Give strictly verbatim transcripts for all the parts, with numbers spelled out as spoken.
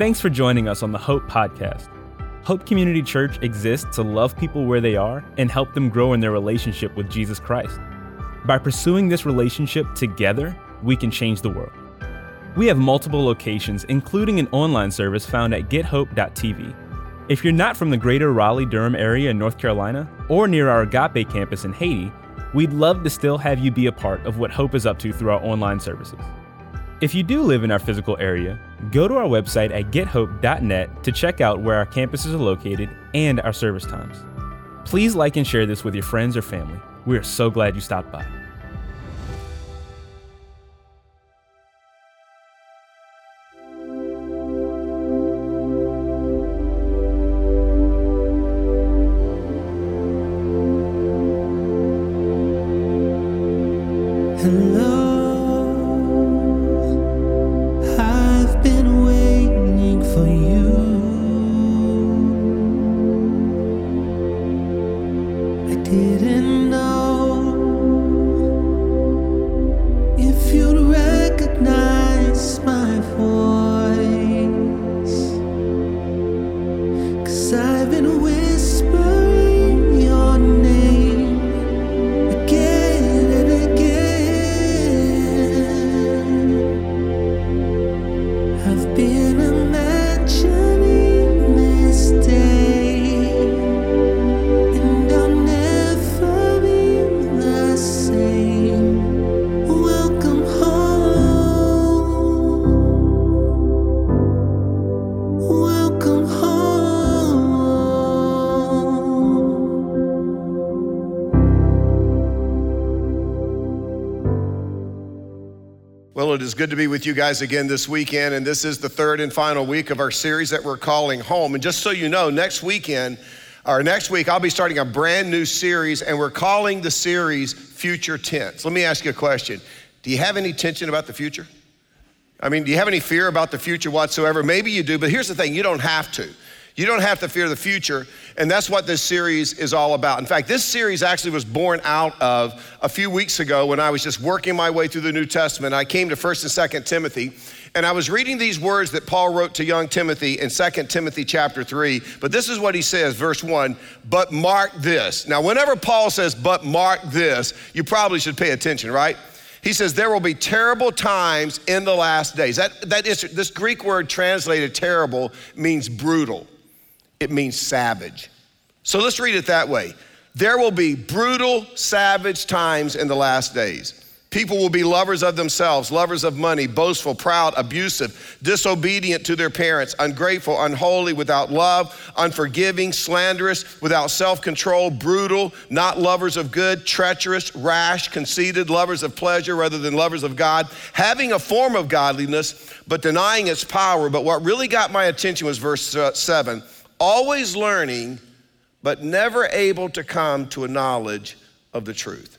Thanks for joining us on the Hope Podcast. Hope Community Church exists to love people where they are and help them grow in their relationship with Jesus Christ. By pursuing this relationship together, we can change the world. We have multiple locations, including an online service found at get hope dot t v. If you're not from the greater Raleigh-Durham area in North Carolina or near our Agape campus in Haiti, we'd love to still have you be a part of what Hope is up to through our online services. If you do live in our physical area, go to our website at get hope dot net to check out where our campuses are located and our service times. Please like and share this with your friends or family. We are so glad you stopped by. It is good to be with you guys again this weekend, and this is the third and final week of our series that we're calling Home. And just so you know, next weekend, or next week, I'll be starting a brand new series, and we're calling the series Future Tense. Let me ask you a question. Do you have any tension about the future? I mean, do you have any fear about the future whatsoever? Maybe you do, but here's the thing, you don't have to. You don't have to fear the future, and that's what this series is all about. In fact, this series actually was born out of a few weeks ago when I was just working my way through the New Testament. I came to First and Second Timothy, and I was reading these words that Paul wrote to young Timothy in Second Timothy chapter three, but this is what he says, verse one, but mark this. Now, whenever Paul says, but mark this, you probably should pay attention, right? He says, there will be terrible times in the last days. That, that is, this Greek word translated terrible means brutal. It means savage. So let's read it that way. There will be brutal, savage times in the last days. People will be lovers of themselves, lovers of money, boastful, proud, abusive, disobedient to their parents, ungrateful, unholy, without love, unforgiving, slanderous, without self-control, brutal, not lovers of good, treacherous, rash, conceited, lovers of pleasure rather than lovers of God, having a form of godliness, but denying its power. But what really got my attention was verse uh, seven. Always learning, but never able to come to a knowledge of the truth.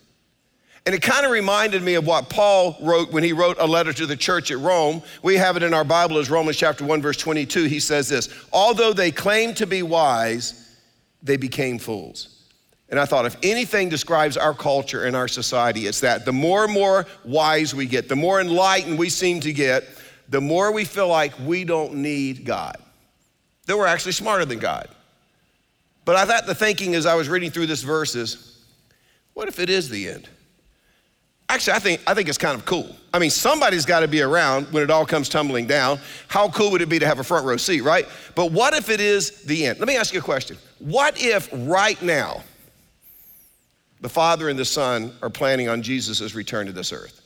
And it kind of reminded me of what Paul wrote when he wrote a letter to the church at Rome. We have it in our Bible as Romans chapter one, verse twenty-two. He says this, although they claimed to be wise, they became fools. And I thought, if anything describes our culture and our society, it's that the more and more wise we get, the more enlightened we seem to get, the more we feel like we don't need God. That we're actually smarter than God. But I thought the thinking as I was reading through this verse is, what if it is the end? Actually, I think I think it's kind of cool. I mean, somebody's got to be around when it all comes tumbling down. How cool would it be to have a front row seat, right? But what if it is the end? Let me ask you a question. What if right now, the Father and the Son are planning on Jesus' return to this earth?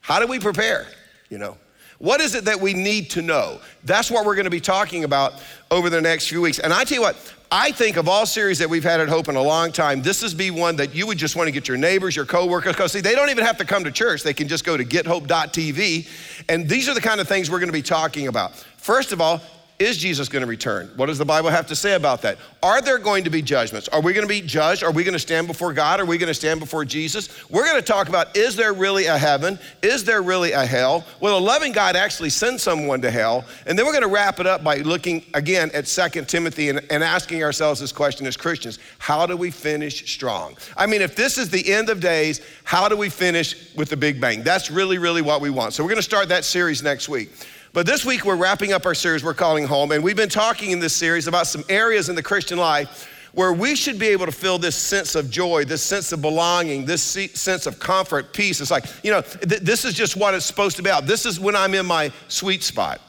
How do we prepare, you know? What is it that we need to know? That's what we're going to be talking about over the next few weeks. And I tell you what, I think of all series that we've had at Hope in a long time, this is be one that you would just want to get your neighbors, your coworkers, because see, they don't even have to come to church. They can just go to get hope dot t v. And these are the kind of things we're going to be talking about. First of all, is Jesus going to return? What does the Bible have to say about that? Are there going to be judgments? Are we going to be judged? Are we going to stand before God? Are we going to stand before Jesus? We're going to talk about, is there really a heaven? Is there really a hell? Will a loving God actually send someone to hell? And then we're going to wrap it up by looking again at Second Timothy and, and asking ourselves this question as Christians, how do we finish strong? I mean, if this is the end of days, how do we finish with the big bang? That's really, really what we want. So we're going to start that series next week. But this week we're wrapping up our series we're calling Home, and we've been talking in this series about some areas in the Christian life where we should be able to feel this sense of joy, this sense of belonging, this sense of comfort, peace. It's like, you know, th- this is just what it's supposed to be about. This is when I'm in my sweet spot.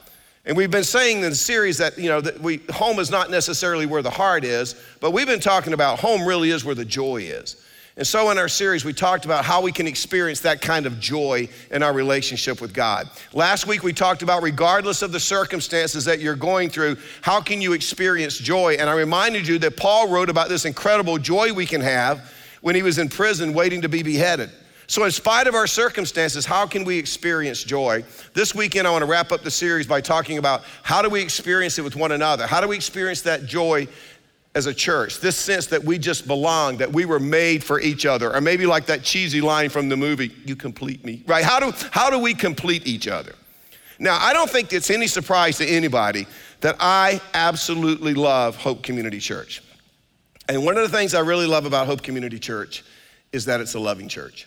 And we've been saying in the series that, you know, that we, home is not necessarily where the heart is, but we've been talking about home really is where the joy is. And so in our series, we talked about how we can experience that kind of joy in our relationship with God. Last week, we talked about regardless of the circumstances that you're going through, how can you experience joy? And I reminded you that Paul wrote about this incredible joy we can have when he was in prison waiting to be beheaded. So in spite of our circumstances, how can we experience joy? This weekend, I want to wrap up the series by talking about how do we experience it with one another? How do we experience that joy as a church, this sense that we just belong, that we were made for each other, or maybe like that cheesy line from the movie, "You complete me," right? How do, how do we complete each other? Now, I don't think it's any surprise to anybody that I absolutely love Hope Community Church. And one of the things I really love about Hope Community Church is that it's a loving church.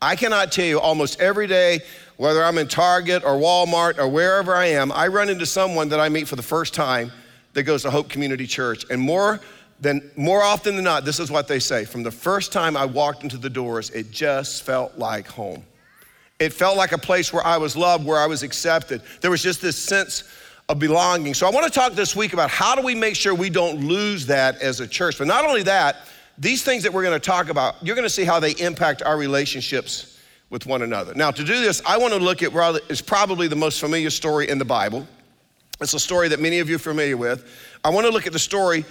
I cannot tell you almost every day, whether I'm in Target or Walmart or wherever I am, I run into someone that I meet for the first time that goes to Hope Community Church. And more than more often than not, this is what they say. From the first time I walked into the doors, it just felt like home. It felt like a place where I was loved, where I was accepted. There was just this sense of belonging. So I want to talk this week about how do we make sure we don't lose that as a church. But not only that, these things that we're going to talk about, you're going to see how they impact our relationships with one another. Now, to do this, I want to look at what is probably the most familiar story in the Bible. It's a story that many of you are familiar with. I want to look at the story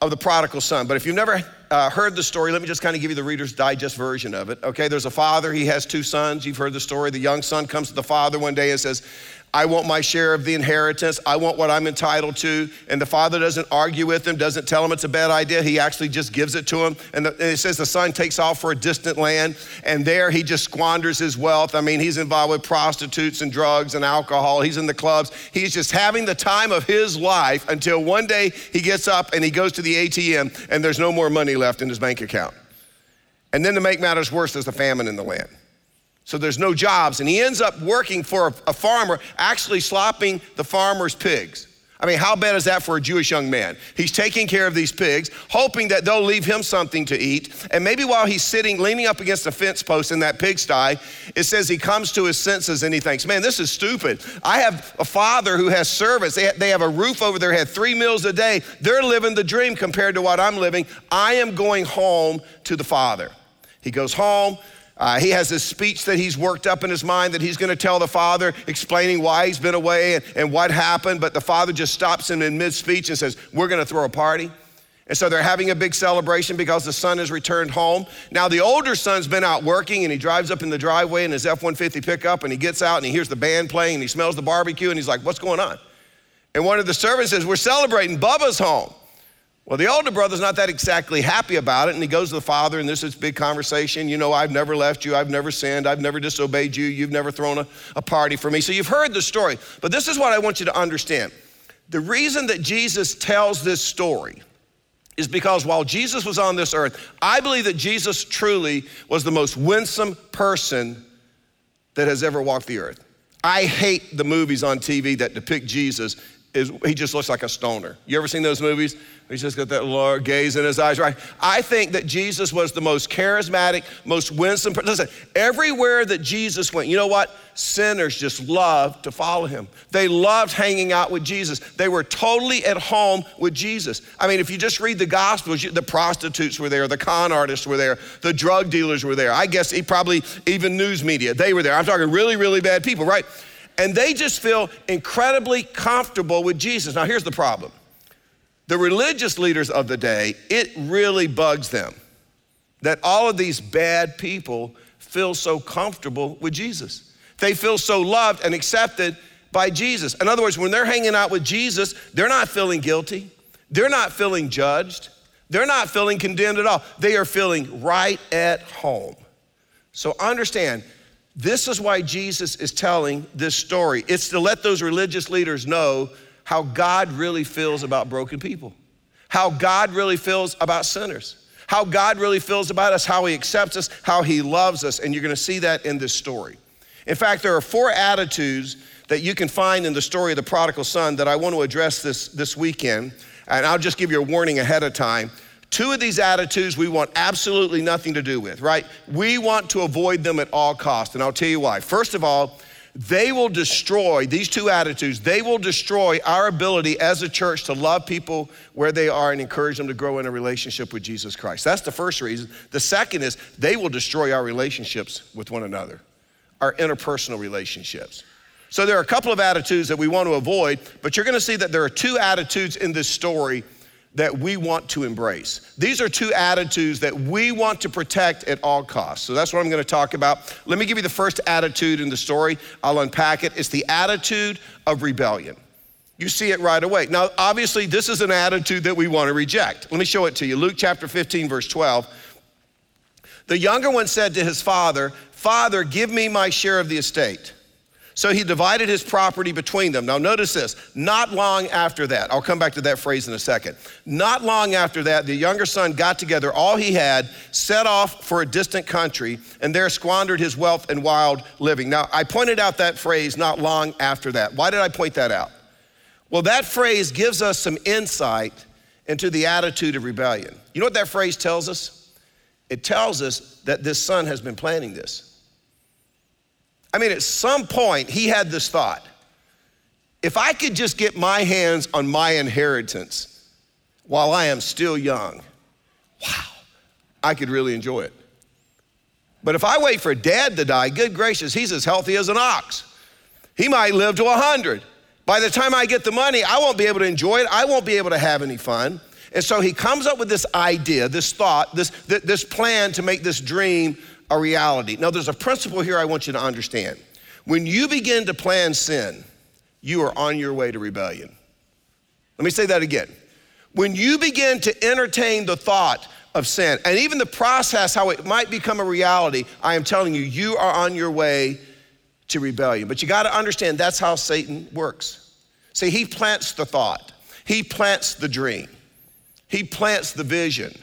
of the prodigal son, but if you've never uh, heard the story, let me just kind of give you the Reader's Digest version of it, okay? There's a father, he has two sons. You've heard the story. The young son comes to the father one day and says, I want my share of the inheritance. I want what I'm entitled to. And the father doesn't argue with him, doesn't tell him it's a bad idea. He actually just gives it to him. And, the, and it says the son takes off for a distant land, and there he just squanders his wealth. I mean, he's involved with prostitutes and drugs and alcohol. He's in the clubs. He's just having the time of his life until one day he gets up and he goes to the A T M, and there's no more money left in his bank account. And then to make matters worse, there's a famine in the land. So there's no jobs, and he ends up working for a, a farmer, actually slopping the farmer's pigs. I mean, how bad is that for a Jewish young man? He's taking care of these pigs, hoping that they'll leave him something to eat, and maybe while he's sitting, leaning up against a fence post in that pigsty, it says he comes to his senses and he thinks, man, this is stupid. I have a father who has servants. They, they have a roof over their head, three meals a day. They're living the dream compared to what I'm living. I am going home to the father. He goes home. Uh, he has this speech that he's worked up in his mind that he's going to tell the father, explaining why he's been away and, and what happened, but the father just stops him in mid-speech and says, we're going to throw a party. And so they're having a big celebration because the son has returned home. Now the older son's been out working, and he drives up in the driveway in his F one fifty pickup, and he gets out and he hears the band playing and he smells the barbecue and he's like, what's going on? And one of the servants says, we're celebrating, Bubba's home. Well, the older brother's not that exactly happy about it, and he goes to the father, and this is a big conversation. You know, I've never left you, I've never sinned, I've never disobeyed you, you've never thrown a, a party for me. So you've heard the story, but this is what I want you to understand. The reason that Jesus tells this story is because while Jesus was on this earth, I believe that Jesus truly was the most winsome person that has ever walked the earth. I hate the movies on T V that depict Jesus. Is, he just looks like a stoner. You ever seen those movies? He's just got that lower gaze in his eyes, right? I think that Jesus was the most charismatic, most winsome person. Listen, everywhere that Jesus went, you know what? Sinners just loved to follow him. They loved hanging out with Jesus. They were totally at home with Jesus. I mean, if you just read the Gospels, you, the prostitutes were there, the con artists were there, the drug dealers were there. I guess he probably even news media, they were there. I'm talking really, really bad people, right? And they just feel incredibly comfortable with Jesus. Now, here's the problem. The religious leaders of the day, it really bugs them that all of these bad people feel so comfortable with Jesus. They feel so loved and accepted by Jesus. In other words, when they're hanging out with Jesus, they're not feeling guilty. They're not feeling judged. They're not feeling condemned at all. They are feeling right at home. So understand, this is why Jesus is telling this story. It's to let those religious leaders know how God really feels about broken people, how God really feels about sinners, how God really feels about us, how he accepts us, how he loves us, and you're gonna see that in this story. In fact, there are four attitudes that you can find in the story of the prodigal son that I want to address this, this weekend. And I'll just give you a warning ahead of time. Two of these attitudes we want absolutely nothing to do with, right? We want to avoid them at all costs, and I'll tell you why. First of all, they will destroy, these two attitudes, they will destroy our ability as a church to love people where they are and encourage them to grow in a relationship with Jesus Christ. That's the first reason. The second is they will destroy our relationships with one another, our interpersonal relationships. So there are a couple of attitudes that we want to avoid, but you're gonna see that there are two attitudes in this story that we want to embrace. These are two attitudes that we want to protect at all costs. So that's what I'm gonna talk about. Let me give you the first attitude in the story. I'll unpack it. It's the attitude of rebellion. You see it right away. Now, obviously, this is an attitude that we wanna reject. Let me show it to you. Luke chapter fifteen, verse twelve. The younger one said to his father, "Father, give me my share of the estate." So he divided his property between them. Now notice this, not long after that, I'll come back to that phrase in a second. Not long after that, the younger son got together all he had, set off for a distant country, and there squandered his wealth in wild living. Now I pointed out that phrase, not long after that. Why did I point that out? Well, that phrase gives us some insight into the attitude of rebellion. You know what that phrase tells us? It tells us that this son has been planning this. I mean, at some point, he had this thought. If I could just get my hands on my inheritance while I am still young, wow, I could really enjoy it. But if I wait for dad to die, good gracious, he's as healthy as an ox. He might live to one hundred. By the time I get the money, I won't be able to enjoy it. I won't be able to have any fun. And so he comes up with this idea, this thought, this, this plan to make this dream a reality. Now, there's a principle here I want you to understand. When you begin to plan sin, you are on your way to rebellion. Let me say that again. When you begin to entertain the thought of sin, and even the process, how it might become a reality, I am telling you, you are on your way to rebellion. But you got to understand that's how Satan works. See, he plants the thought. He plants the dream. He plants the vision.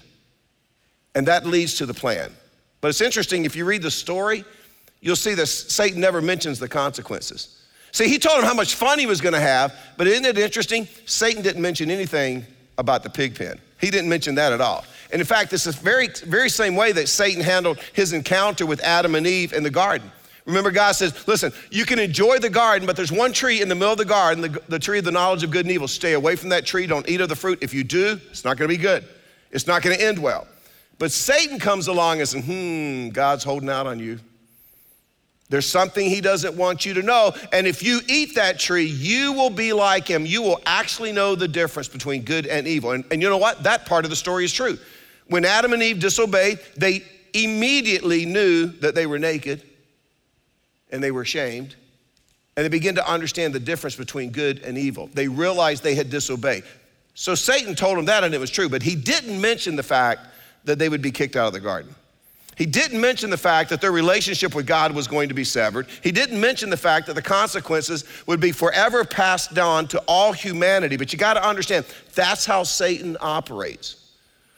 And that leads to the plan. But it's interesting, if you read the story, you'll see that Satan never mentions the consequences. See, he told him how much fun he was gonna have, but isn't it interesting? Satan didn't mention anything about the pig pen. He didn't mention that at all. And in fact, it's the very, very same way that Satan handled his encounter with Adam and Eve in the garden. Remember, God says, listen, you can enjoy the garden, but there's one tree in the middle of the garden, the, the tree of the knowledge of good and evil. Stay away from that tree, don't eat of the fruit. If you do, it's not gonna be good. It's not gonna end well. But Satan comes along and says, hmm, God's holding out on you. There's something he doesn't want you to know. And if you eat that tree, you will be like him. You will actually know the difference between good and evil. And, and you know what? That part of the story is true. When Adam and Eve disobeyed, they immediately knew that they were naked and they were ashamed. And they began to understand the difference between good and evil. They realized they had disobeyed. So Satan told them that and it was true, but he didn't mention the fact that they would be kicked out of the garden. He didn't mention the fact that their relationship with God was going to be severed. He didn't mention the fact that the consequences would be forever passed down to all humanity. But you gotta understand, that's how Satan operates.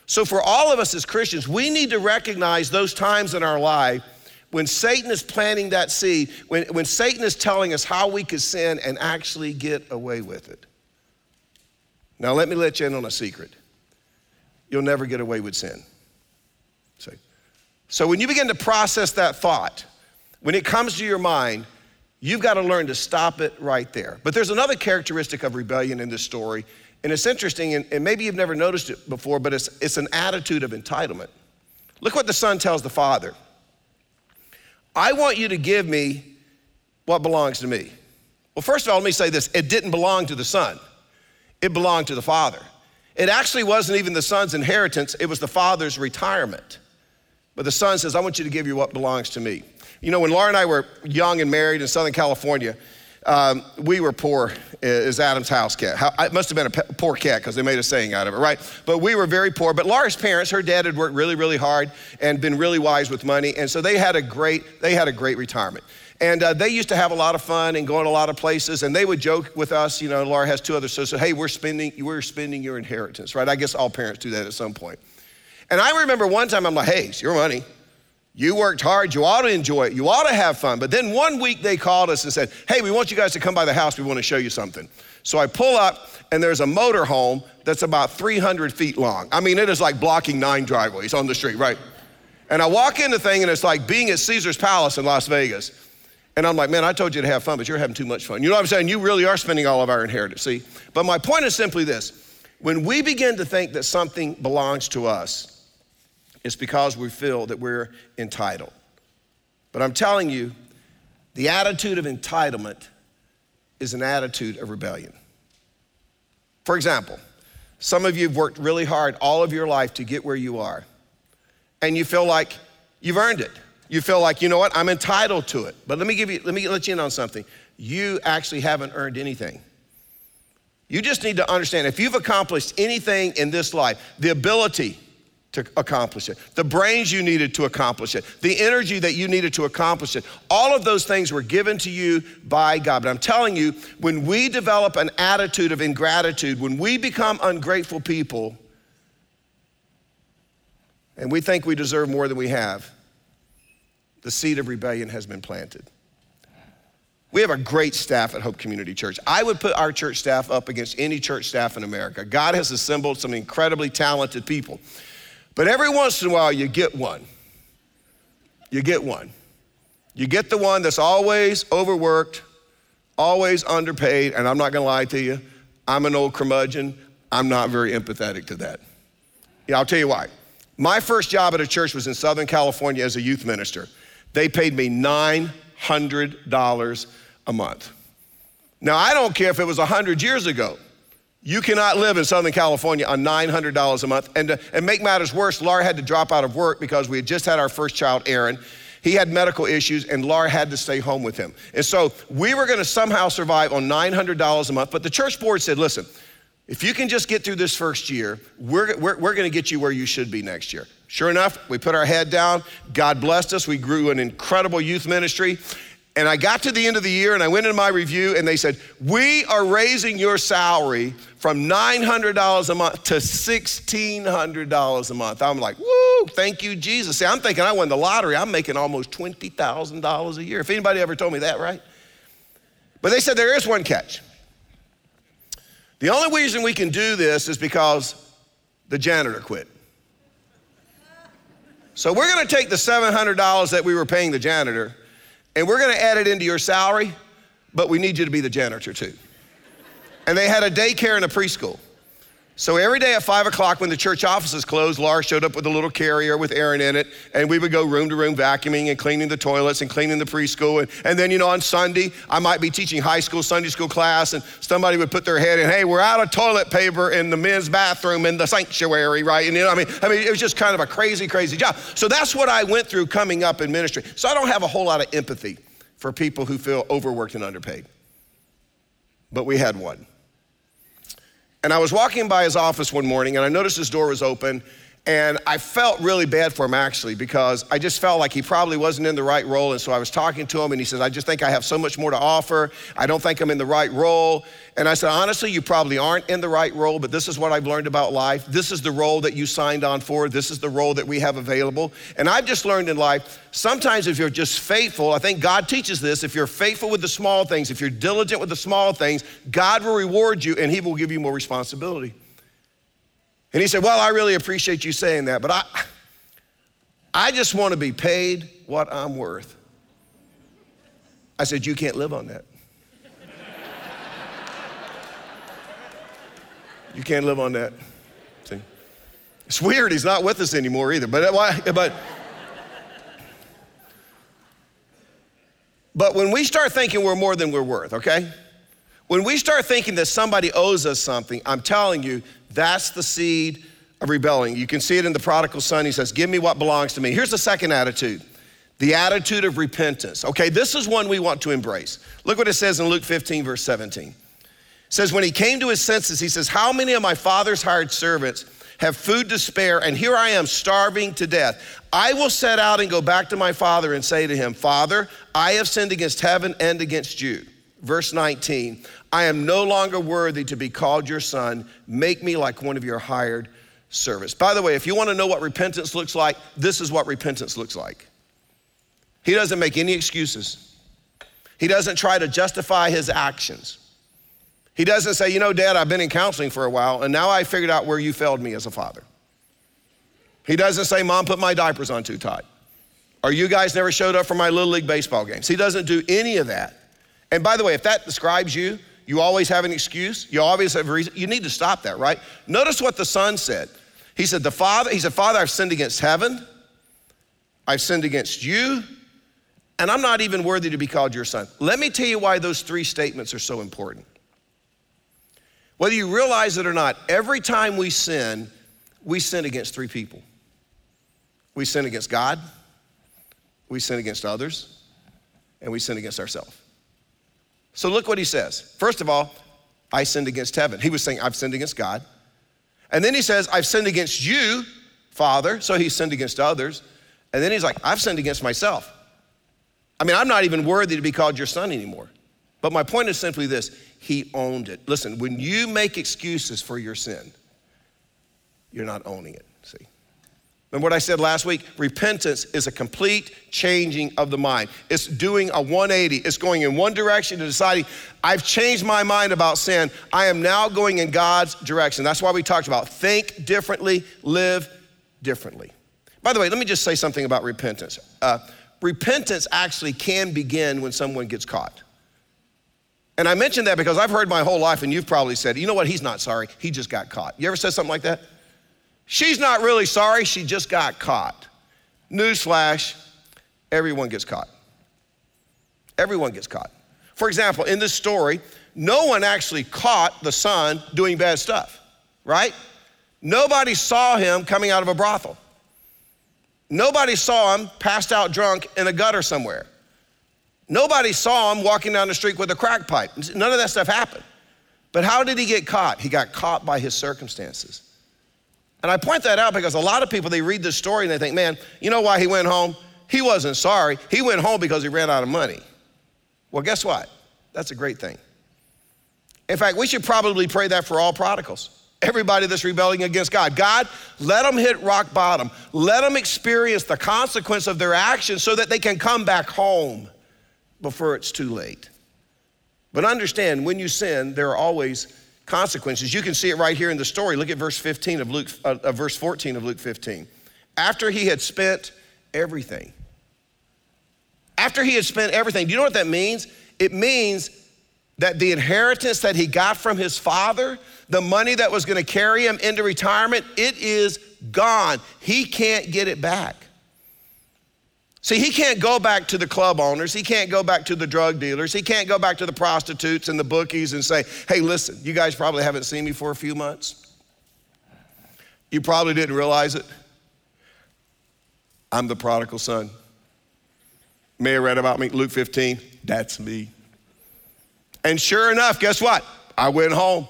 So for all of us as Christians, we need to recognize those times in our life when Satan is planting that seed, when, when Satan is telling us how we could sin and actually get away with it. Now let me let you in on a secret. You'll never get away with sin. So when you begin to process that thought, when it comes to your mind, you've got to learn to stop it right there. But there's another characteristic of rebellion in this story, and it's interesting, and, and maybe you've never noticed it before, but it's, it's an attitude of entitlement. Look what the son tells the father. I want you to give me what belongs to me. Well, first of all, let me say this. It didn't belong to the son. It belonged to the father. It actually wasn't even the son's inheritance. It was the father's retirement. But the son says, I want you to give you what belongs to me. You know, when Laura and I were young and married in Southern California, um, we were poor as Adam's house cat. How, it must've been a poor cat because they made a saying out of it, right? But we were very poor, but Laura's parents, her dad had worked really, really hard and been really wise with money. And so they had a great, they had a great retirement. And uh, they used to have a lot of fun and go in a lot of places, and they would joke with us, you know, Laura has two other sisters, hey, we're spending, we're spending your inheritance, right? I guess all parents do that at some point. And I remember one time, I'm like, hey, it's your money. You worked hard, you ought to enjoy it, you ought to have fun. But then one week they called us and said, hey, we want you guys to come by the house, we want to show you something. So I pull up and there's a motor home that's about three hundred feet long. I mean, it is like blocking nine driveways on the street, right? And I walk in the thing and it's like being at Caesar's Palace in Las Vegas. And I'm like, man, I told you to have fun, but you're having too much fun. You know what I'm saying? You really are spending all of our inheritance, see? But my point is simply this. When we begin to think that something belongs to us, it's because we feel that we're entitled. But I'm telling you, the attitude of entitlement is an attitude of rebellion. For example, some of you have worked really hard all of your life to get where you are, and you feel like you've earned it. You feel like, you know what, I'm entitled to it. But let me give you, let me let you in on something. You actually haven't earned anything. You just need to understand, if you've accomplished anything in this life, the ability to accomplish it, the brains you needed to accomplish it, the energy that you needed to accomplish it, all of those things were given to you by God. But I'm telling you, when we develop an attitude of ingratitude, when we become ungrateful people, and we think we deserve more than we have, the seed of rebellion has been planted. We have a great staff at Hope Community Church. I would put our church staff up against any church staff in America. God has assembled some incredibly talented people. But every once in a while, you get one. You get one. You get the one that's always overworked, always underpaid, and I'm not gonna lie to you, I'm an old curmudgeon. I'm not very empathetic to that. Yeah, I'll tell you why. My first job at a church was in Southern California as a youth minister. They paid me nine hundred dollars a month. Now, I don't care if it was one hundred years ago. You cannot live in Southern California on nine hundred dollars a month. And to, and make matters worse, Laura had to drop out of work because we had just had our first child, Aaron. He had medical issues and Laura had to stay home with him. And so we were gonna somehow survive on nine hundred dollars a month, but the church board said, listen, if you can just get through this first year, we're, we're, we're gonna get you where you should be next year. Sure enough, we put our head down. God blessed us. We grew an incredible youth ministry. And I got to the end of the year and I went into my review and they said, we are raising your salary from nine hundred dollars a month to sixteen hundred dollars a month. I'm like, woo, thank you, Jesus. See, I'm thinking I won the lottery. I'm making almost twenty thousand dollars a year. If anybody ever told me that, right? But they said there is one catch. The only reason we can do this is because the janitor quit. So we're gonna take the seven hundred dollars that we were paying the janitor and we're gonna add it into your salary, but we need you to be the janitor too. And they had a daycare and a preschool. So every day at five o'clock when the church offices closed, Laura showed up with a little carrier with Aaron in it, and we would go room to room vacuuming and cleaning the toilets and cleaning the preschool. And, and then, you know, on Sunday, I might be teaching high school, Sunday school class, and somebody would put their head in, hey, we're out of toilet paper in the men's bathroom in the sanctuary, right? And you know, I mean, I mean, it was just kind of a crazy, crazy job. So that's what I went through coming up in ministry. So I don't have a whole lot of empathy for people who feel overworked and underpaid, but we had one. And I was walking by his office one morning and I noticed his door was open and I felt really bad for him actually because I just felt like he probably wasn't in the right role. And so I was talking to him and he says, I just think I have so much more to offer. I don't think I'm in the right role. And I said, honestly, you probably aren't in the right role, but this is what I've learned about life. This is the role that you signed on for. This is the role that we have available. And I've just learned in life, sometimes if you're just faithful, I think God teaches this, if you're faithful with the small things, if you're diligent with the small things, God will reward you and he will give you more responsibility. And he said, well, I really appreciate you saying that, but I, I just wanna be paid what I'm worth. I said, you can't live on that. You can't live on that. See? It's weird, he's not with us anymore either, but, but But when we start thinking we're more than we're worth, okay? When we start thinking that somebody owes us something, I'm telling you, that's the seed of rebelling. You can see it in the prodigal son. He says, give me what belongs to me. Here's the second attitude, the attitude of repentance. Okay, this is one we want to embrace. Look what it says in Luke fifteen, verse seventeen. It says, when he came to his senses, he says, how many of my father's hired servants have food to spare, and here I am starving to death. I will set out and go back to my father and say to him, Father, I have sinned against heaven and against you. Verse nineteen, I am no longer worthy to be called your son. Make me like one of your hired servants. By the way, if you want to know what repentance looks like, this is what repentance looks like. He doesn't make any excuses. He doesn't try to justify his actions. He doesn't say, you know, Dad, I've been in counseling for a while, and now I figured out where you failed me as a father. He doesn't say, Mom, put my diapers on too tight, or you guys never showed up for my Little League baseball games. He doesn't do any of that. And by the way, if that describes you, you always have an excuse, you always have a reason, you need to stop that, right? Notice what the son said. He said, the father, he said, Father, I've sinned against heaven, I've sinned against you, and I'm not even worthy to be called your son. Let me tell you why those three statements are so important. Whether you realize it or not, every time we sin, we sin against three people. We sin against God, we sin against others, and we sin against ourselves. So look what he says. First of all, I sinned against heaven. He was saying, I've sinned against God. And then he says, I've sinned against you, Father. So he sinned against others. And then he's like, I've sinned against myself. I mean, I'm not even worthy to be called your son anymore. But my point is simply this, he owned it. Listen, when you make excuses for your sin, you're not owning it, see? Remember what I said last week? Repentance is a complete changing of the mind. It's doing a one eighty. It's going in one direction to deciding, I've changed my mind about sin. I am now going in God's direction. That's why we talked about think differently, live differently. By the way, let me just say something about repentance. Uh, repentance actually can begin when someone gets caught. And I mentioned that because I've heard my whole life, and you've probably said, you know what, he's not sorry, he just got caught. You ever said something like that? She's not really sorry, she just got caught. Newsflash, everyone gets caught. Everyone gets caught. For example, in this story, no one actually caught the son doing bad stuff, right? Nobody saw him coming out of a brothel. Nobody saw him passed out drunk in a gutter somewhere. Nobody saw him walking down the street with a crack pipe. None of that stuff happened. But how did he get caught? He got caught by his circumstances. And I point that out because a lot of people, they read this story and they think, man, you know why he went home? He wasn't sorry. He went home because he ran out of money. Well, guess what? That's a great thing. In fact, we should probably pray that for all prodigals. Everybody that's rebelling against God. God, let them hit rock bottom. Let them experience the consequence of their actions so that they can come back home before it's too late. But understand, when you sin, there are always consequences. You can see it right here in the story. Look at verse fifteen of Luke, uh, uh, verse fourteen of Luke fifteen. After he had spent everything. After he had spent everything. Do you know what that means? It means that the inheritance that he got from his father, the money that was going to carry him into retirement, it is gone. He can't get it back. See, he can't go back to the club owners. He can't go back to the drug dealers. He can't go back to the prostitutes and the bookies and say, hey, listen, you guys probably haven't seen me for a few months. You probably didn't realize it. I'm the prodigal son. May have read about me, Luke fifteen, that's me. And sure enough, guess what? I went home.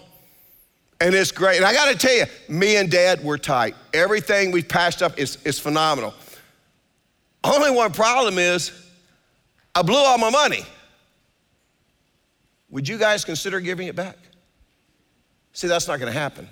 And it's great. And I got to tell you, me and Dad were tight. Everything we've patched up is, is phenomenal. Only one problem is I blew all my money. Would you guys consider giving it back? See, that's not going to happen.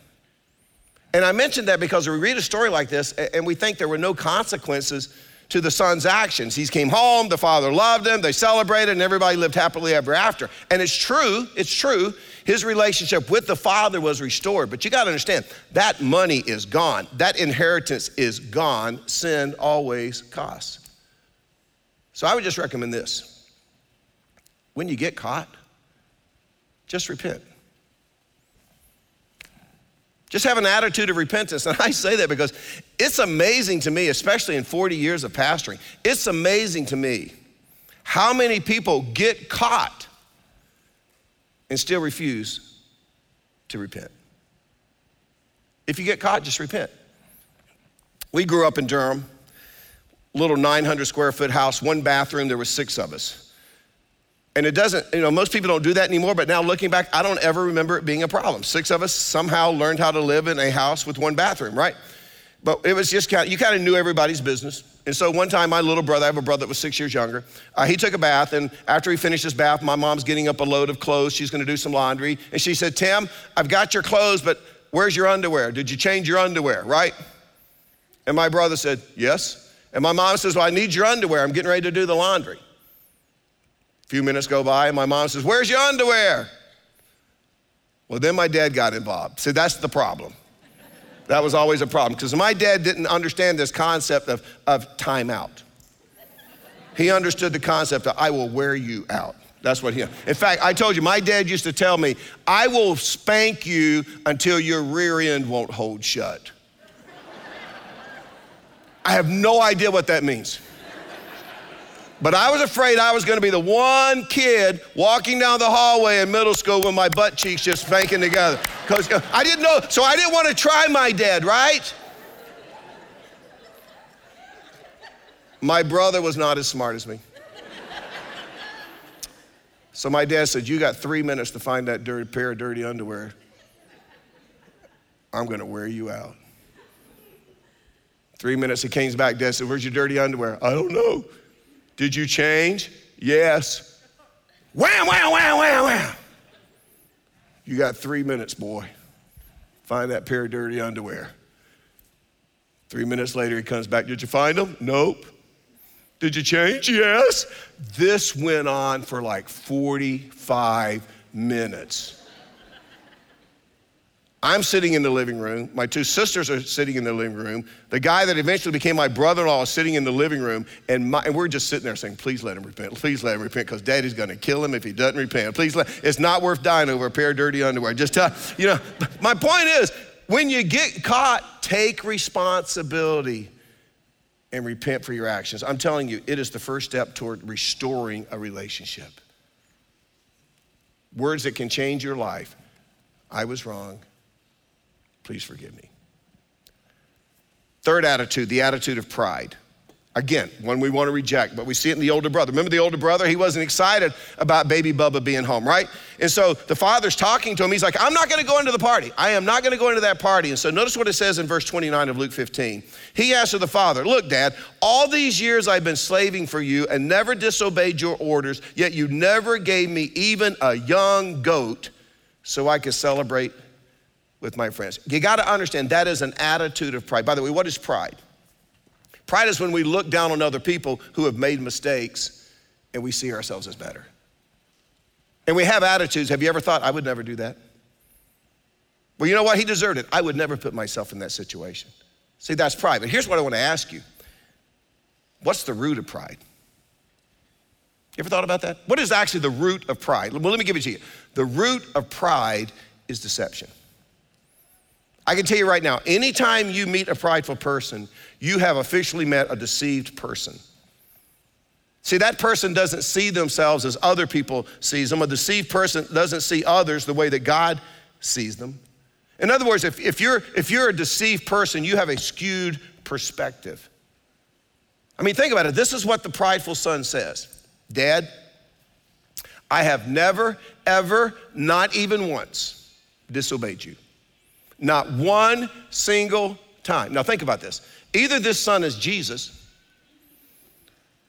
And I mentioned that because we read a story like this and we think there were no consequences to the son's actions. He came home, the father loved him, they celebrated, and everybody lived happily ever after. And it's true, it's true, his relationship with the father was restored. But you got to understand, that money is gone. That inheritance is gone. Sin always costs. So I would just recommend this. When you get caught, just repent. Just have an attitude of repentance. And I say that because it's amazing to me, especially in forty years of pastoring, it's amazing to me how many people get caught and still refuse to repent. If you get caught, just repent. We grew up in Durham, little nine hundred square foot house, one bathroom, there were six of us. And it doesn't, you know, most people don't do that anymore, but now looking back, I don't ever remember it being a problem. Six of us somehow learned how to live in a house with one bathroom, right? But it was just kind of, you kind of knew everybody's business. And so one time my little brother, I have a brother that was six years younger, uh, he took a bath, and after he finished his bath, my mom's getting up a load of clothes, she's gonna do some laundry. And she said, Tim, I've got your clothes, but where's your underwear? Did you change your underwear, right? And my brother said, yes. And my mom says, well, I need your underwear. I'm getting ready to do the laundry. A few minutes go by, and my mom says, where's your underwear? Well, then my dad got involved. See, that's the problem. That was always a problem, because my dad didn't understand this concept of, of time out. He understood the concept of, I will wear you out. That's what he, in fact, I told you, my dad used to tell me, I will spank you until your rear end won't hold shut. I have no idea what that means. But I was afraid I was gonna be the one kid walking down the hallway in middle school with my butt cheeks just spanking together. Because I didn't know, so I didn't wanna try my dad, right? My brother was not as smart as me. So my dad said, you got three minutes to find that dirty pair of dirty underwear. I'm gonna wear you out. Three minutes, he came back, Dad said, where's your dirty underwear? I don't know. Did you change? Yes. Wham, wham, wham, wham, wham. You got three minutes, boy. Find that pair of dirty underwear. Three minutes later, he comes back. Did you find them? Nope. Did you change? Yes. This went on for like forty-five minutes. I'm sitting in the living room. My two sisters are sitting in the living room. The guy that eventually became my brother-in-law is sitting in the living room, and, my, and we're just sitting there saying, please let him repent, please let him repent, because Daddy's gonna kill him if he doesn't repent. Please let, it's not worth dying over a pair of dirty underwear. Just tell, you know, my point is, when you get caught, take responsibility and repent for your actions. I'm telling you, it is the first step toward restoring a relationship. Words that can change your life. I was wrong. Please forgive me. Third attitude, the attitude of pride. Again, one we want to reject, but we see it in the older brother. Remember the older brother? He wasn't excited about baby Bubba being home, right? And so the father's talking to him. He's like, I'm not going to go into the party. I am not going to go into that party. And so notice what it says in verse twenty-nine of Luke fifteen. He asked of the father, look, Dad, all these years I've been slaving for you and never disobeyed your orders, yet you never gave me even a young goat so I could celebrate with my friends. You gotta understand, that is an attitude of pride. By the way, what is pride? Pride is when we look down on other people who have made mistakes and we see ourselves as better. And we have attitudes. Have you ever thought, I would never do that? Well, you know what, he deserved it. I would never put myself in that situation. See, that's pride. But here's what I wanna ask you. What's the root of pride? You ever thought about that? What is actually the root of pride? Well, let me give it to you. The root of pride is deception. I can tell you right now, anytime you meet a prideful person, you have officially met a deceived person. See, that person doesn't see themselves as other people sees them. A deceived person doesn't see others the way that God sees them. In other words, if, if, you're, if you're a deceived person, you have a skewed perspective. I mean, think about it. This is what the prideful son says. Dad, I have never, ever, not even once, disobeyed you. Not one single time. Now think about this. Either this son is Jesus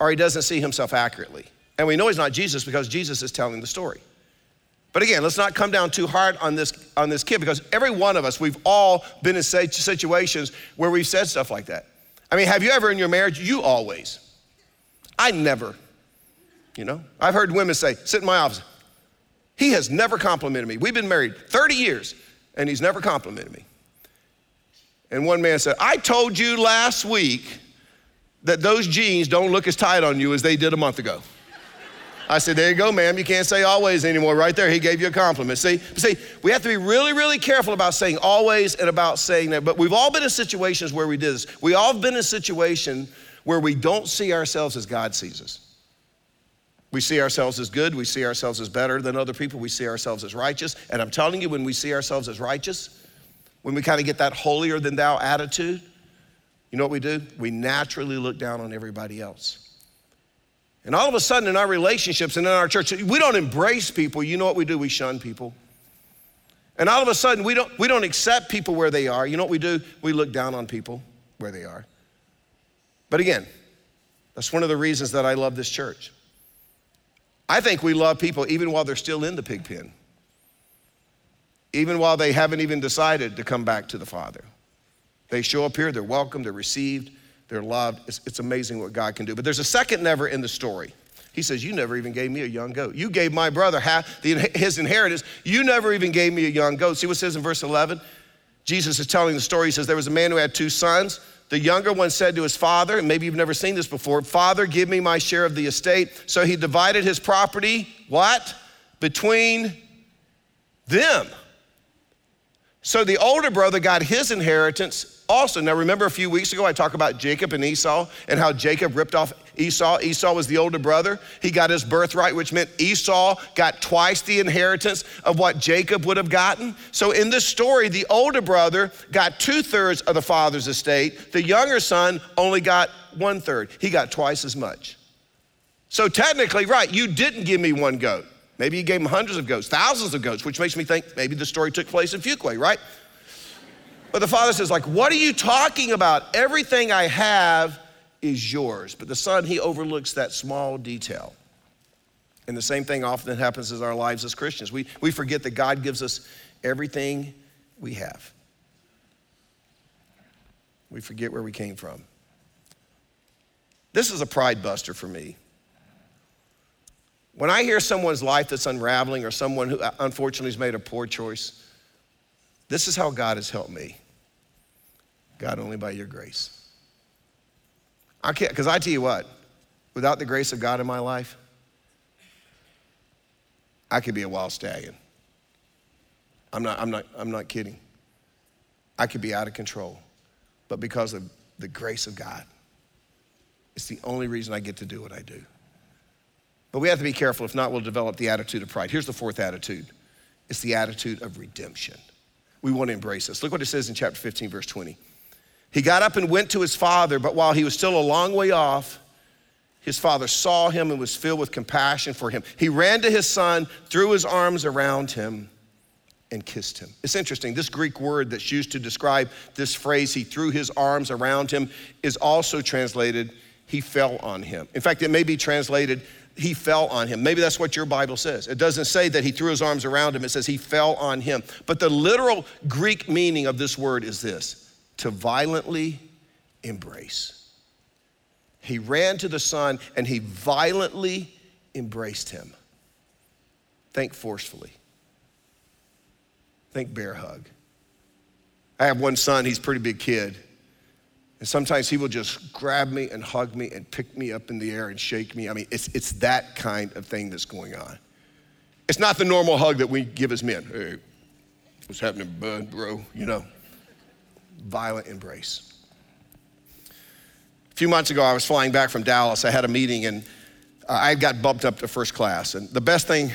or he doesn't see himself accurately. And we know he's not Jesus because Jesus is telling the story. But again, let's not come down too hard on this, on this kid, because every one of us, we've all been in situations where we've said stuff like that. I mean, have you ever in your marriage? You always. I never, you know? I've heard women say, sit in my office. He has never complimented me. We've been married thirty years. And he's never complimented me. And one man said, I told you last week that those jeans don't look as tight on you as they did a month ago. I said, there you go, ma'am. You can't say always anymore. Right there, he gave you a compliment. See, see, we have to be really, really careful about saying always and about saying that. But we've all been in situations where we did this. We've all been in a situation where we don't see ourselves as God sees us. We see ourselves as good, we see ourselves as better than other people, we see ourselves as righteous. And I'm telling you, when we see ourselves as righteous, when we kind of get that holier than thou attitude, you know what we do? We naturally look down on everybody else. And all of a sudden in our relationships and in our church, we don't embrace people, you know what we do? We shun people. And all of a sudden we don't, we don't accept people where they are, you know what we do? We look down on people where they are. But again, that's one of the reasons that I love this church. I think we love people even while they're still in the pig pen, even while they haven't even decided to come back to the Father. They show up here, they're welcome, they're received, They're loved. It's, it's amazing what God can do. But there's a second never in the story. He says, you never even gave me a young goat. You gave my brother half the, his inheritance. You never even gave me a young goat. See what it says in verse eleven? Jesus is telling the story. He says, there was a man who had two sons. The younger one said to his father, and maybe you've never seen this before, Father, give me my share of the estate. So he divided his property, what? Between them. So the older brother got his inheritance also. Now remember a few weeks ago I talked about Jacob and Esau and how Jacob ripped off Esau. Esau was the older brother. He got his birthright, which meant Esau got twice the inheritance of what Jacob would have gotten. So in this story, the older brother got two-thirds of the father's estate. The younger son only got one-third. He got twice as much. So technically, right, you didn't give me one goat. Maybe you gave him hundreds of goats, thousands of goats, which makes me think maybe the story took place in Fuquay, right? But the father says, like, what are you talking about? Everything I have is yours. But the son, he overlooks that small detail. And the same thing often happens in our lives as Christians. We, we forget that God gives us everything we have. We forget where we came from. This is a pride buster for me. When I hear someone's life that's unraveling or someone who unfortunately has made a poor choice, this is how God has helped me. God, only by your grace. I can't, because I tell you what, without the grace of God in my life, I could be a wild stallion. I'm not, I'm not, I'm not kidding. I could be out of control, but because of the grace of God, it's the only reason I get to do what I do. But we have to be careful. If not, we'll develop the attitude of pride. Here's the fourth attitude. It's the attitude of redemption. We want to embrace this. Look what it says in chapter fifteen, verse twenty. He got up and went to his father, but while he was still a long way off, his father saw him and was filled with compassion for him. He ran to his son, threw his arms around him, and kissed him. It's interesting, this Greek word that's used to describe this phrase, he threw his arms around him, is also translated, he fell on him. In fact, it may be translated, he fell on him. Maybe that's what your Bible says. It doesn't say that he threw his arms around him. It says he fell on him. But the literal Greek meaning of this word is this, to violently embrace. He ran to the son and he violently embraced him. Think forcefully. Think bear hug. I have one son, he's a pretty big kid. And sometimes he will just grab me and hug me and pick me up in the air and shake me. I mean, it's it's that kind of thing that's going on. It's not the normal hug that we give as men. Hey, what's happening, bud, bro? You know, violent embrace. A few months ago, I was flying back from Dallas. I had a meeting and I got bumped up to first class. And the best thing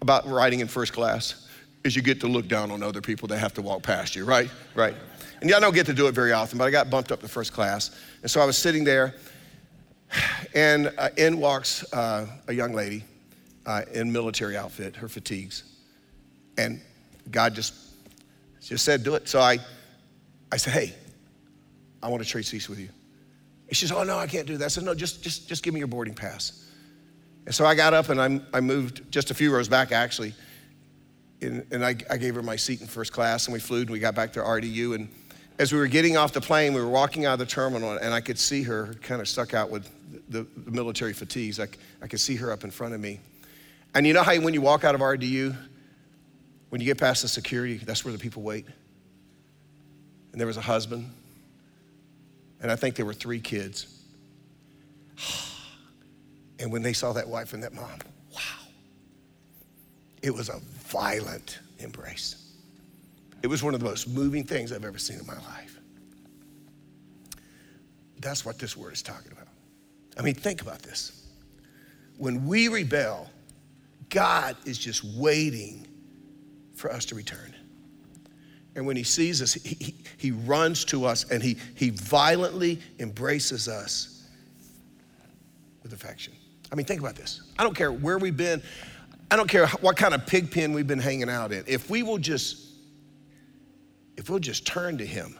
about riding in first class is you get to look down on other people that have to walk past you, right? Right. And y'all don't get to do it very often, but I got bumped up to first class. And so I was sitting there, and uh, in walks uh, a young lady uh, in military outfit, her fatigues. And God just, just said, do it. So I, I said, hey, I want to trade seats with you. And she says, oh, no, I can't do that. I said, no, just, just, just give me your boarding pass. And so I got up, and I, I moved just a few rows back, actually. And, and I, I gave her my seat in first class, and we flew, and we got back to R D U, and as we were getting off the plane, we were walking out of the terminal, and I could see her kind of stuck out with the, the military fatigues. I, I could see her up in front of me. And you know how when you walk out of R D U, when you get past the security, that's where the people wait. And there was a husband, and I think there were three kids. And when they saw that wife and that mom, wow, it was a violent embrace. It was one of the most moving things I've ever seen in my life. That's what this word is talking about. I mean, think about this. When we rebel, God is just waiting for us to return. And when he sees us, he, he, he runs to us and he, he violently embraces us with affection. I mean, think about this. I don't care where we've been. I don't care what kind of pig pen we've been hanging out in. If we will just If we'll just turn to him,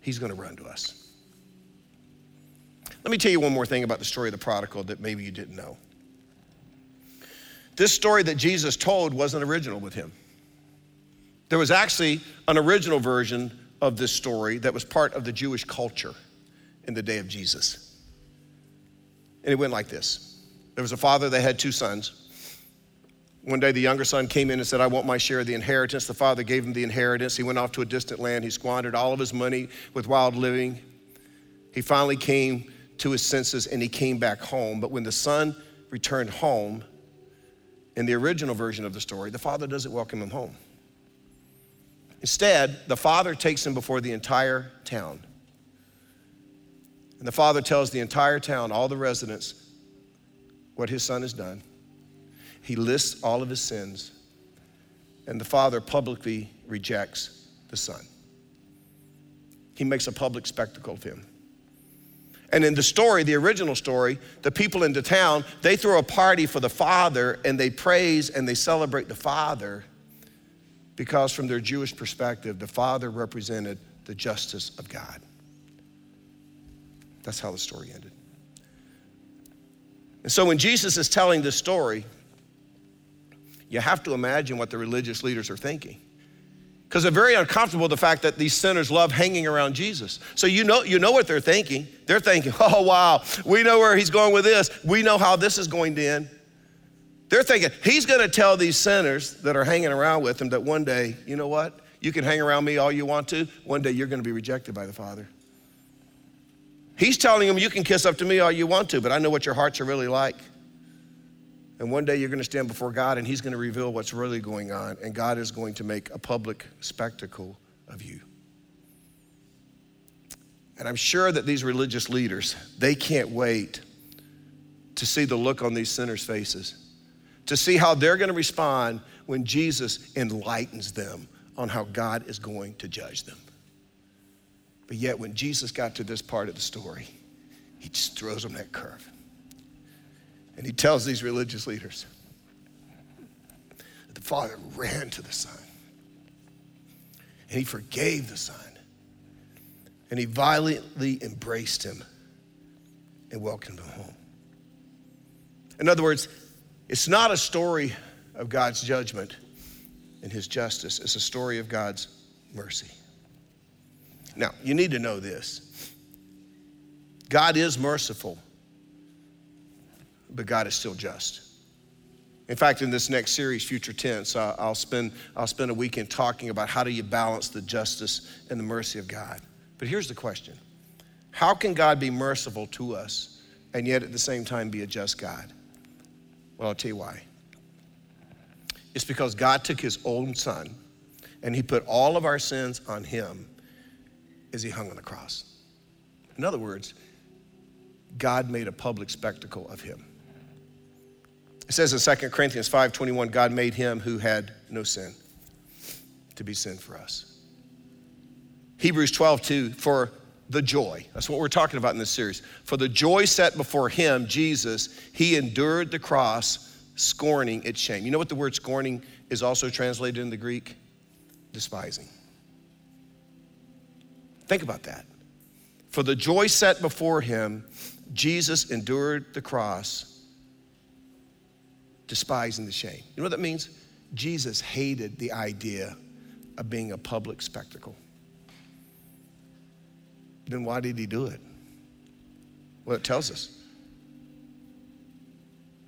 he's going to run to us. Let me tell you one more thing about the story of the prodigal that maybe you didn't know. This story that Jesus told wasn't original with him. There was actually an original version of this story that was part of the Jewish culture. in the day of Jesus. And it went like this. There was a father that had two sons. One day the younger son came in and said, I want my share of the inheritance. The father gave him the inheritance. He went off to a distant land. He squandered all of his money with wild living. He finally came to his senses and he came back home. But when the son returned home, in the original version of the story, the father doesn't welcome him home. Instead, the father takes him before the entire town. And the father tells the entire town, all the residents, what his son has done. He lists all of his sins, and the father publicly rejects the son. He makes a public spectacle of him. And in the story, the original story, the people in the town, they throw a party for the father and they praise and they celebrate the father because from their Jewish perspective, the father represented the justice of God. That's how the story ended. And so when Jesus is telling this story, you have to imagine what the religious leaders are thinking. Because they're very uncomfortable with the fact that these sinners love hanging around Jesus. So you know, you know what they're thinking. They're thinking, oh, wow, we know where he's going with this. We know how this is going to end. They're thinking, he's going to tell these sinners that are hanging around with him that one day, you know what? You can hang around me all you want to. One day you're going to be rejected by the Father. He's telling them, you can kiss up to me all you want to, but I know what your hearts are really like. And one day you're going to stand before God and he's going to reveal what's really going on, and God is going to make a public spectacle of you. And I'm sure that these religious leaders, they can't wait to see the look on these sinners' faces, to see how they're going to respond when Jesus enlightens them on how God is going to judge them. But yet when Jesus got to this part of the story, he just throws them that curve. And he tells these religious leaders that the father ran to the son and he forgave the son and he violently embraced him and welcomed him home. In other words, it's not a story of God's judgment and his justice. It's a story of God's mercy. Now, you need to know this. God is merciful, but God is still just. In fact, in this next series, Future Tense, I'll spend, I'll spend a weekend talking about how do you balance the justice and the mercy of God. But here's the question. How can God be merciful to us and yet at the same time be a just God? Well, I'll tell you why. It's because God took his own son and he put all of our sins on him as he hung on the cross. In other words, God made a public spectacle of him. It says in Second Corinthians five twenty-one, God made him who had no sin to be sin for us. Hebrews twelve two, for the joy. That's what we're talking about in this series. For the joy set before him, Jesus, he endured the cross, scorning its shame. You know what the word scorning is also translated in the Greek? Despising. Think about that. For the joy set before him, Jesus endured the cross, despising the shame. You know what that means? Jesus hated the idea of being a public spectacle. Then why did he do it? Well, it tells us.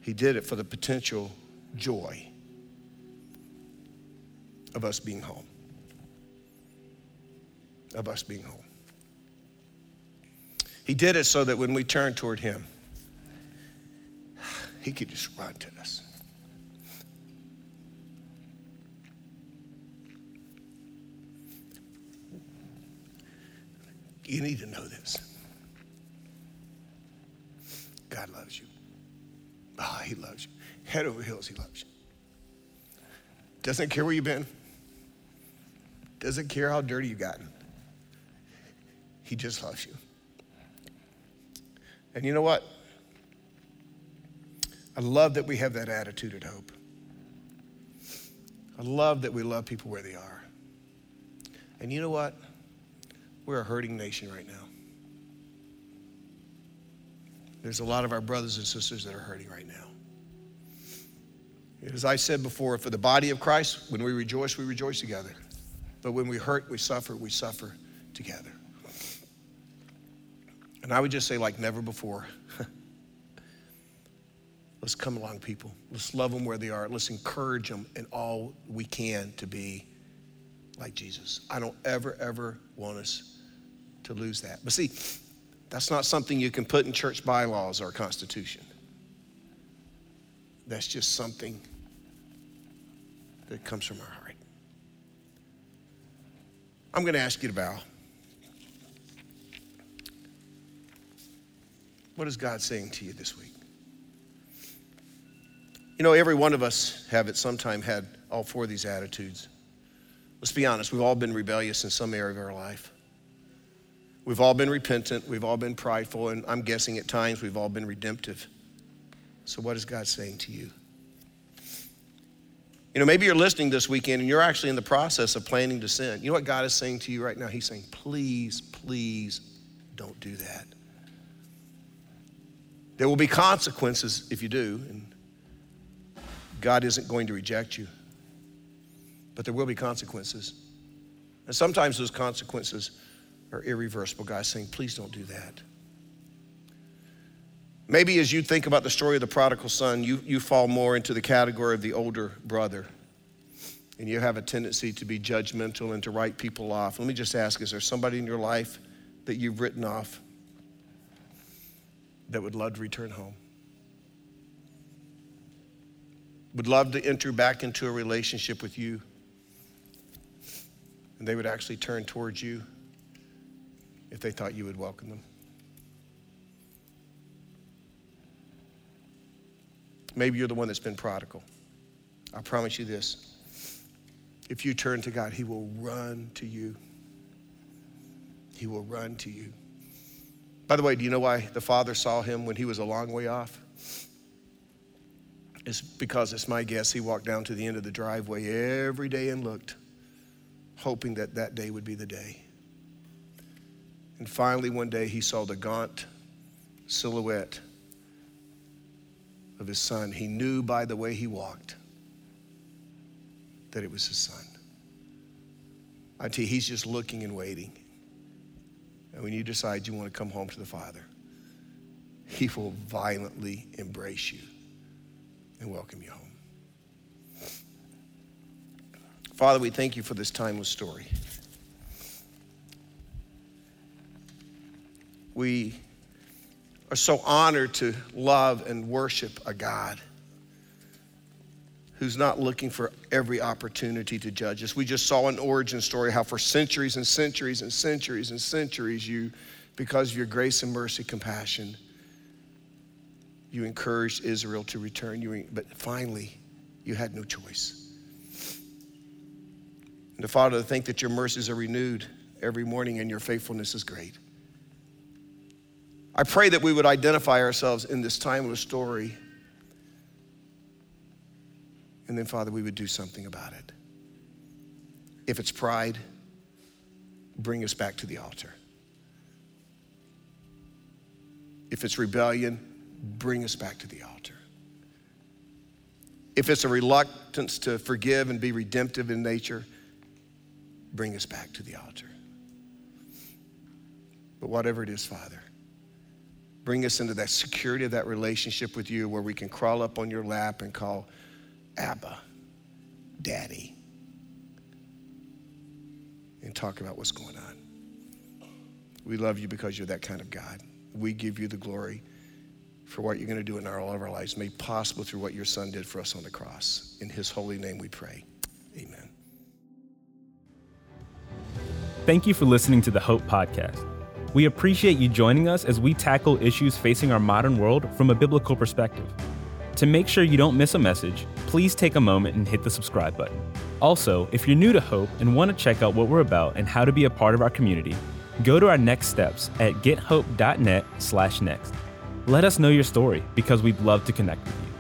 He did it for the potential joy of us being home. Of us being home. He did it so that when we turn toward him, he could just run to us. You need to know this. God loves you. Ah, oh, he loves you. Head over heels, he loves you. Doesn't care where you've been. Doesn't care how dirty you've gotten. He just loves you. And you know what? I love that we have that attitude at Hope. I love that we love people where they are. And you know what? We're a hurting nation right now. There's a lot of our brothers and sisters that are hurting right now. As I said before, for the body of Christ, when we rejoice, we rejoice together. But when we hurt, we suffer, we suffer together. And I would just say, like never before, let's come along, people. Let's love them where they are. Let's encourage them in all we can to be like Jesus. I don't ever, ever want us to lose that. But see, that's not something you can put in church bylaws or constitution. That's just something that comes from our heart. I'm gonna ask you to bow. What is God saying to you this week? You know, every one of us have at some time had all four of these attitudes. Let's be honest, we've all been rebellious in some area of our life. We've all been repentant, we've all been prideful, and I'm guessing at times we've all been redemptive. So what is God saying to you? You know, maybe you're listening this weekend and you're actually in the process of planning to sin. You know what God is saying to you right now? He's saying, please, please don't do that. There will be consequences if you do, and God isn't going to reject you, but there will be consequences. And sometimes those consequences are irreversible. God's saying, please don't do that. Maybe as you think about the story of the prodigal son, you, you fall more into the category of the older brother, and you have a tendency to be judgmental and to write people off. Let me just ask, is there somebody in your life that you've written off that would love to return home? Would love to enter back into a relationship with you, and they would actually turn towards you if they thought you would welcome them? Maybe you're the one that's been prodigal. I promise you this. If you turn to God, he will run to you. He will run to you. By the way, do you know why the father saw him when he was a long way off? It's because, it's my guess, he walked down to the end of the driveway every day and looked, hoping that that day would be the day. And finally, one day, he saw the gaunt silhouette of his son. He knew by the way he walked that it was his son. I tell you, he's just looking and waiting. And when you decide you want to come home to the Father, he will violently embrace you and welcome you home. Father, we thank you for this timeless story. We are so honored to love and worship a God who's not looking for every opportunity to judge us. We just saw an origin story, how for centuries and centuries and centuries and centuries, you, because of your grace and mercy, compassion, you encouraged Israel to return. You, but finally, you had no choice. And the Father, to think that your mercies are renewed every morning and your faithfulness is great. I pray that we would identify ourselves in this timeless story. And then, Father, we would do something about it. If it's pride, bring us back to the altar. If it's rebellion, bring us back to the altar. If it's a reluctance to forgive and be redemptive in nature, bring us back to the altar. But whatever it is, Father, bring us into that security of that relationship with you where we can crawl up on your lap and call Abba, Daddy, and talk about what's going on. We love you because you're that kind of God. We give you the glory for what you're going to do in our, all of our lives, made possible through what your son did for us on the cross. In his holy name we pray, amen. Thank you for listening to the Hope Podcast. We appreciate you joining us as we tackle issues facing our modern world from a biblical perspective. To make sure you don't miss a message, please take a moment and hit the subscribe button. Also, if you're new to Hope and want to check out what we're about and how to be a part of our community, go to our next steps at get hope dot net slash next. Let us know your story because we'd love to connect with you.